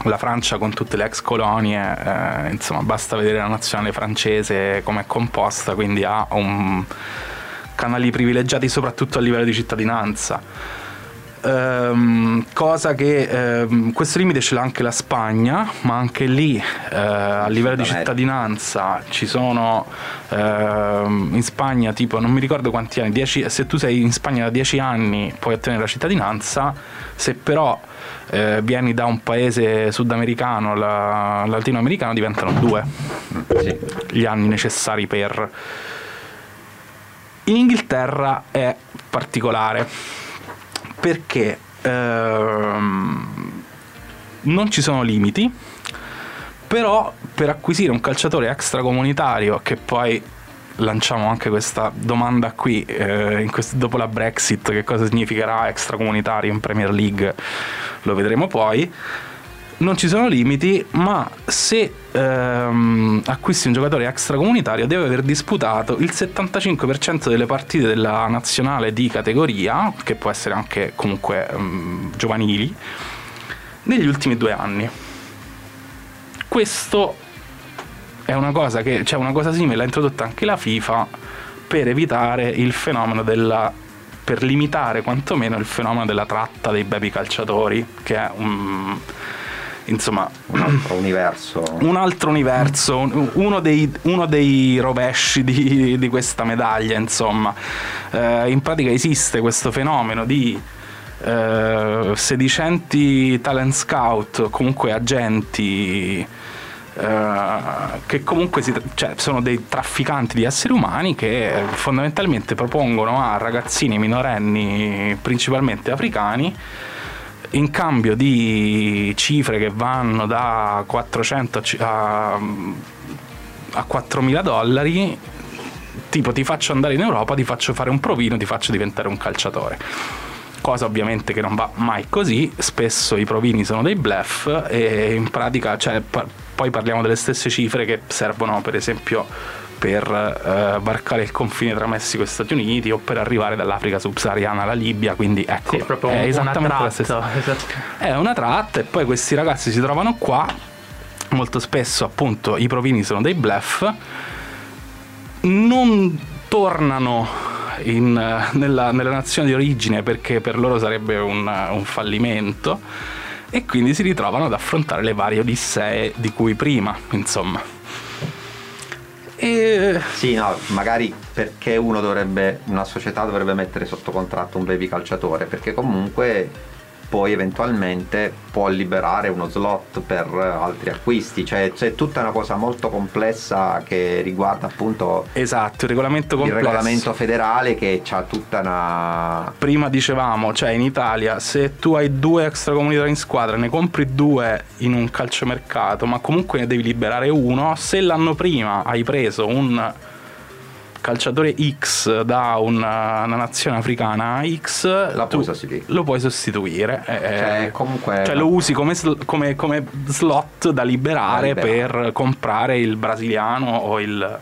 la Francia con tutte le ex colonie, eh, insomma, basta vedere la nazionale francese com'è composta, quindi ha un canali privilegiati soprattutto a livello di cittadinanza. Ehm, cosa che ehm, questo limite ce l'ha anche la Spagna, ma anche lì eh, a livello di cittadinanza ci sono ehm, in Spagna tipo non mi ricordo quanti anni, dieci, se tu sei in Spagna da dieci anni puoi ottenere la cittadinanza, se però eh, vieni da un paese sudamericano, la, latinoamericano, diventano due sì. gli anni necessari per... In Inghilterra è particolare perché ehm, non ci sono limiti, però per acquisire un calciatore extracomunitario, che poi lanciamo anche questa domanda qui, eh, in questo, dopo la Brexit, che cosa significherà extracomunitario in Premier League, lo vedremo poi, non ci sono limiti, ma se ehm, acquisti un giocatore extracomunitario deve aver disputato il settantacinque per cento delle partite della nazionale di categoria, che può essere anche comunque um, giovanili, negli ultimi due anni. Questo è una cosa che, cioè una cosa simile l'ha introdotta anche la FIFA per evitare il fenomeno della per limitare quantomeno il fenomeno della tratta dei baby calciatori, che è un... insomma, un altro universo, un altro universo, uno dei, uno dei rovesci di, di questa medaglia, insomma. Eh, in pratica esiste questo fenomeno di eh, sedicenti talent scout, comunque agenti eh, che comunque si, cioè, sono dei trafficanti di esseri umani, che fondamentalmente propongono a ragazzini minorenni, principalmente africani, in cambio di cifre che vanno da quattrocento a, a quattromila dollari, tipo ti faccio andare in Europa, ti faccio fare un provino, ti faccio diventare un calciatore, cosa ovviamente che non va mai così. Spesso i provini sono dei bluff, e in pratica, cioè, pa- poi parliamo delle stesse cifre che servono per esempio per eh, varcare il confine tra Messico e Stati Uniti, o per arrivare dall'Africa subsahariana alla Libia. Quindi ecco, sì, proprio è esattamente tratta, la stessa, esatto. È una tratta, e poi questi ragazzi si trovano qua. Molto spesso appunto i provini sono dei bluff, non tornano in, nella, nella nazione di origine, perché per loro sarebbe un, un fallimento, e quindi si ritrovano ad affrontare le varie odissee di cui prima, insomma. E... sì, no, magari perché uno dovrebbe, una società dovrebbe mettere sotto contratto un baby calciatore, perché comunque poi eventualmente può liberare uno slot per altri acquisti, cioè c'è tutta una cosa molto complessa che riguarda appunto, esatto, il regolamento complesso, il regolamento federale, che c'ha tutta una... Prima dicevamo, cioè in Italia se tu hai due extracomunitari in squadra, ne compri due in un calciomercato, ma comunque ne devi liberare uno. Se l'anno prima hai preso un calciatore X da una, una nazione africana X, la puoi sostituire. Lo puoi sostituire, eh, cioè, comunque, cioè lo usi come, come, come slot da liberare, da liberare per comprare il brasiliano o il...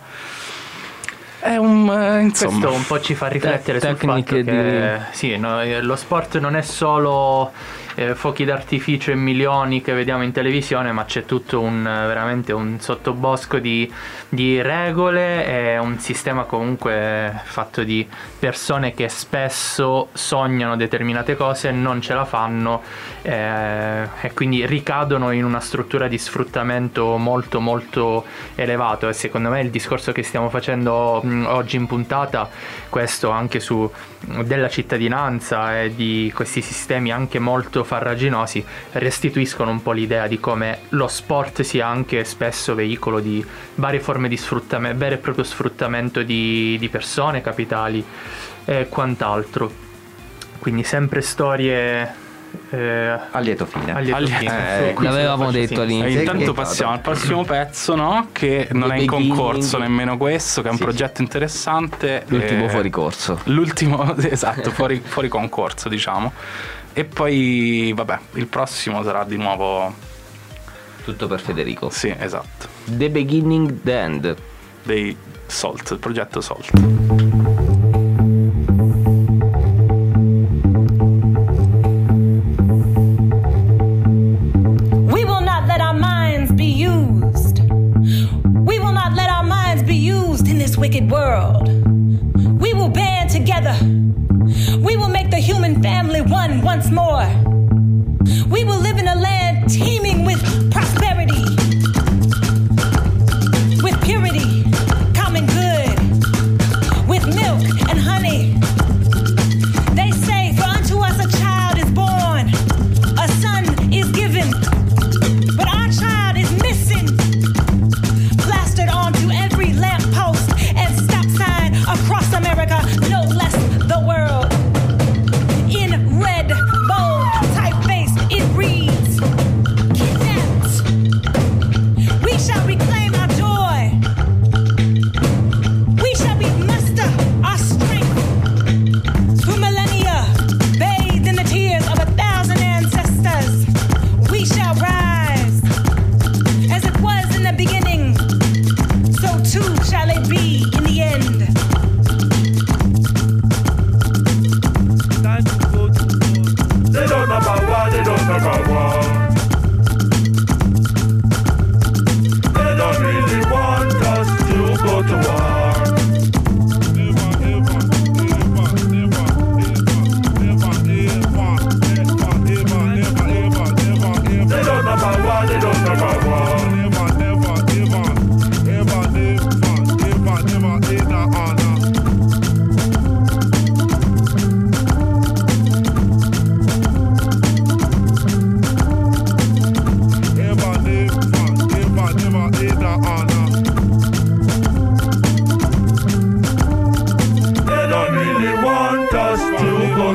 È un, eh, insomma, questo un po' ci fa riflettere te- sul fatto di... che sì, no, lo sport non è solo eh, fuochi d'artificio e milioni che vediamo in televisione, ma c'è tutto un veramente un sottobosco di, di regole, e un sistema comunque fatto di persone che spesso sognano determinate cose, non ce la fanno, eh, e quindi ricadono in una struttura di sfruttamento molto molto elevato. E secondo me il discorso che stiamo facendo oggi in puntata, questo anche su della cittadinanza e di questi sistemi anche molto farraginosi, restituiscono un po' l'idea di come lo sport sia anche spesso veicolo di varie forme di sfruttamento, vero e proprio sfruttamento di, di persone, capitali e quant'altro. Quindi sempre storie... Eh, a lieto fine, a lieto fine. Eh, l'avevamo detto all'inizio. Intanto passiamo al prossimo pezzo, no? Che non è in concorso nemmeno questo, che è un sì, progetto interessante. L'ultimo eh, fuori corso. L'ultimo, esatto, fuori, fuori concorso, diciamo. E poi vabbè, il prossimo sarà di nuovo tutto per Federico. Sì, esatto. The Beginning, The End dei Salt, il progetto Salt. Wicked world. We will band together. We will make the human family one once more. We will live in a land teeming with prosperity, with purity, common good, with milk,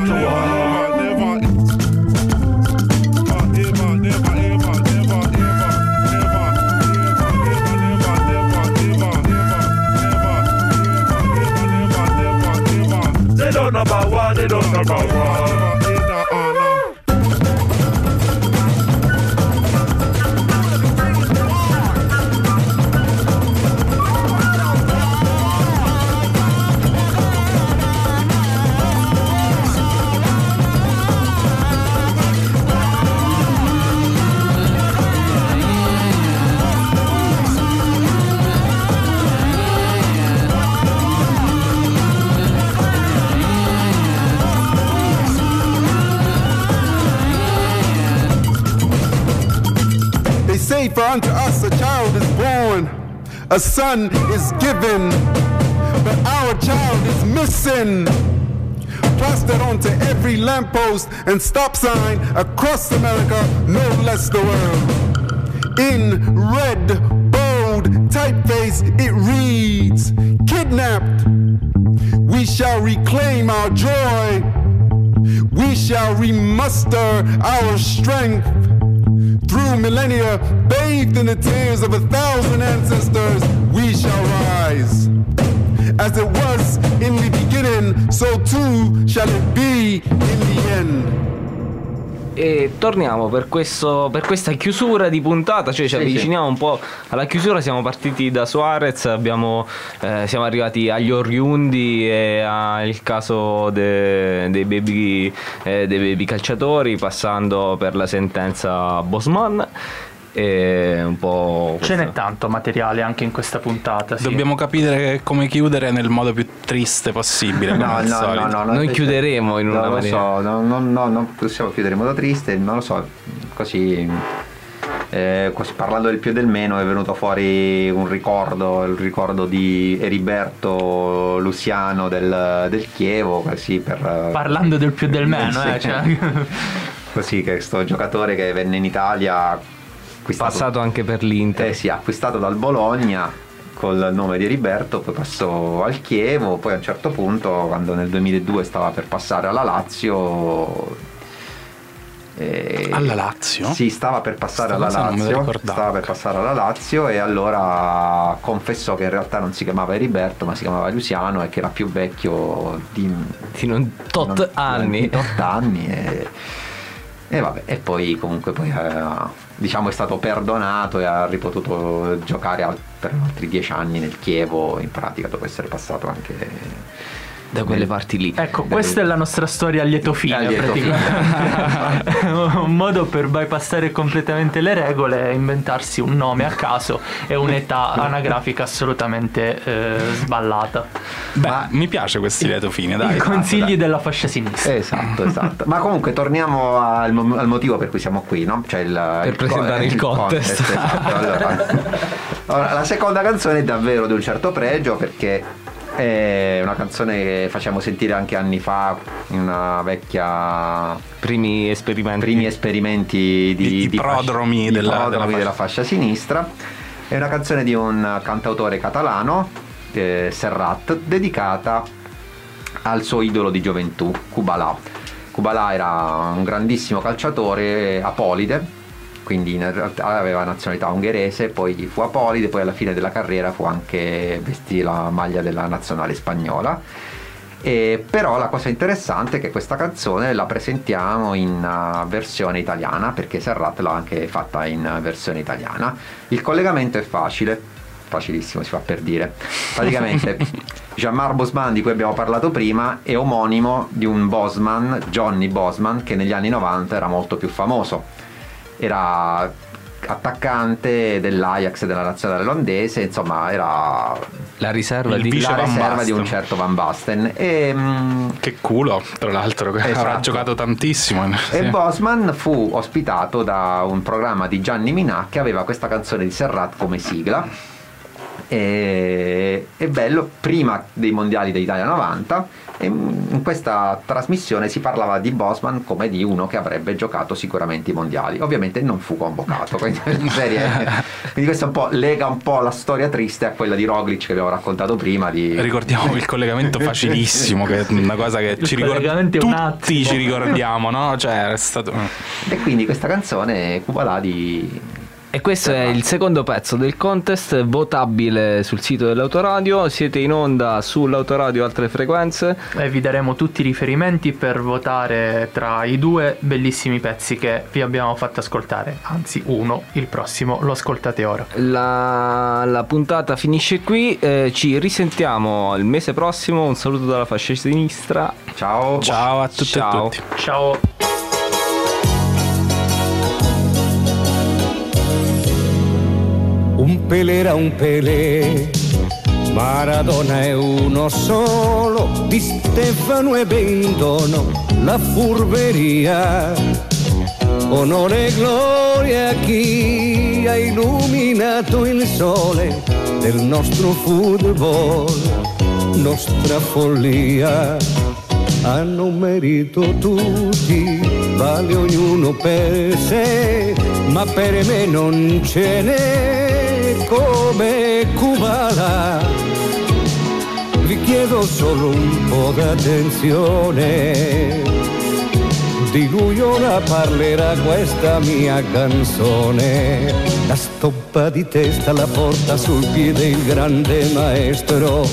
about to war. Never, never, never, never, never, never. They don't know about war, they don't know about war. For unto us a child is born, a son is given, but our child is missing. Plastered onto every lamppost and stop sign across America, no less the world. In red, bold typeface it reads, kidnapped. We shall reclaim our joy. We shall remuster our strength. Through millennia, bathed in the tears of a thousand ancestors, we shall rise. As it was in the beginning, so too shall it be in the end. E torniamo per, questo, per questa chiusura di puntata, cioè ci sì, avviciniamo sì. un po' alla chiusura. Siamo partiti da Suarez, abbiamo, eh, siamo arrivati agli oriundi e al caso de, dei, baby, eh, dei baby calciatori, passando per la sentenza Bosman. E un po' questo. Ce n'è tanto materiale anche in questa puntata, sì. Dobbiamo capire come chiudere nel modo più triste possibile. No, no, no, no, noi chiuderemo in una maniera. So, no, no, no, non possiamo chiudere in modo triste, non lo so. Così, eh, così parlando del più e del meno, è venuto fuori un ricordo, il ricordo di Eriberto Luciano del, del Chievo, così per parlando del più e del meno, eh, cioè. Così che questo giocatore che venne in Italia, passato anche per l'Inter, eh, sì, acquistato dal Bologna col nome di Eriberto, poi passò al Chievo, poi a un certo punto, quando nel duemiladue stava per passare alla Lazio, eh, alla Lazio? Sì, stava per passare alla Lazio, stava per passare alla Lazio e allora confessò che in realtà non si chiamava Eriberto ma si chiamava Luciano e che era più vecchio di, di non tot non, anni, di tot anni e, e vabbè, e poi comunque poi eh, diciamo è stato perdonato e ha ripotuto giocare per altri dieci anni nel Chievo, in pratica, dopo essere passato anche da quelle nel... parti lì. Ecco, da questa le... è la nostra storia a lieto fine, a lieto praticamente. Fine. Un modo per bypassare completamente le regole è inventarsi un nome a caso e un'età anagrafica assolutamente eh, sballata. Beh, ma mi piace questi lieto fine, dai. I consigli esatto, dai. della fascia sinistra. Esatto, esatto. Ma comunque torniamo al, mo- al motivo per cui siamo qui, no? Cioè il, per il presentare co- il contest. contest esatto. allora, allora, la seconda canzone è davvero di un certo pregio perché è una canzone che facciamo sentire anche anni fa in una vecchia primi esperimenti primi esperimenti di, di, di prodromi, fascia, della, prodromi della, fascia. della fascia sinistra. È una canzone di un cantautore catalano, eh, Serrat, dedicata al suo idolo di gioventù, Kubala. Kubala era un grandissimo calciatore apolide, quindi in realtà aveva nazionalità ungherese, poi fu apolide, poi alla fine della carriera fu anche vestì la maglia della nazionale spagnola. E però la cosa interessante è che questa canzone la presentiamo in versione italiana, perché Serrat l'ha anche fatta in versione italiana. Il collegamento è facile, facilissimo, si fa per dire. Praticamente Jean-Marc Bosman, di cui abbiamo parlato prima, è omonimo di un Bosman, Johnny Bosman, che negli anni novanta era molto più famoso. Era attaccante dell'Ajax, della nazionale olandese, insomma era la riserva, di, la riserva di un certo Van Basten e, che culo tra l'altro, che esatto. avrà giocato tantissimo e sì. Bosman fu ospitato da un programma di Gianni Minà che aveva questa canzone di Serrat come sigla E, è bello, prima dei mondiali dell'Italia novanta, e in questa trasmissione si parlava di Bosman come di uno che avrebbe giocato sicuramente i mondiali. Ovviamente non fu convocato, quindi, serie, quindi questo un po' lega un po' la storia triste a quella di Roglič che abbiamo raccontato prima di... Ricordiamo il collegamento facilissimo, che è una cosa che ci ricord... tutti ci ricordiamo, no? Cioè, è stato... E quindi questa canzone Kubala di... E questo è il secondo pezzo del contest, votabile sul sito dell'Autoradio. Siete in onda sull'Autoradio Altre Frequenze e vi daremo tutti i riferimenti per votare tra i due bellissimi pezzi che vi abbiamo fatto ascoltare. Anzi, uno, il prossimo lo ascoltate ora. La, la puntata finisce qui, eh, ci risentiamo il mese prossimo. Un saluto dalla Fascia Sinistra. Ciao. Ciao a tutte ciao. E tutti. Ciao. Un Pelé era un Pelé, Maradona è uno solo, di Stefano e Bendono la furberia. Onore e gloria a chi ha illuminato il sole del nostro football, nostra follia. Hanno un merito tutti, vale ognuno per sé, ma per me non ce n'è come Kubala. Vi chiedo solo un po' d'attenzione, di lui ora parlerà questa mia canzone. La stoppa di testa la porta sul piede il grande maestro,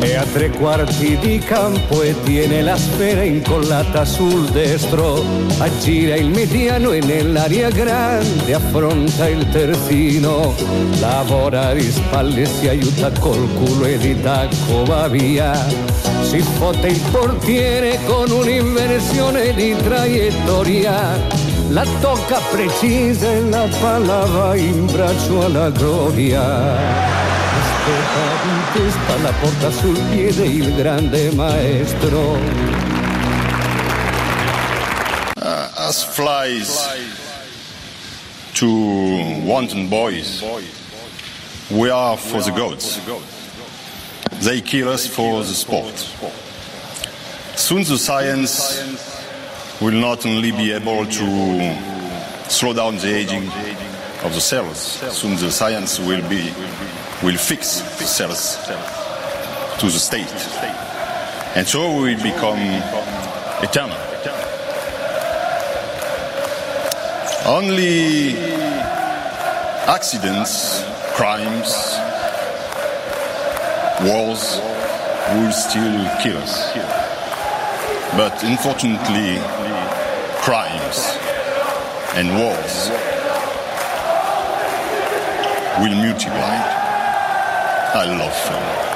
è a tre quarti di campo e tiene la sfera incollata sul destro. Aggira il mediano e nell'aria grande affronta il terzino. Lavora di spalle e si aiuta col culo e di tacco va via. Si fotte il portiere con un'inversione di traiettoria. La tocca precisa e la palla va in braccio alla gloria. Di testa la porta sul piede il grande maestro. Uh, as flies to wanton boys, we are for the gods. They kill us for the sport. Soon the science will not only be able to slow down the aging of the cells, soon the science will be will fix cells to the state, and so we will become eternal. Only accidents, crimes, wars will still kill us, but unfortunately crimes and wars will multiply. I love film.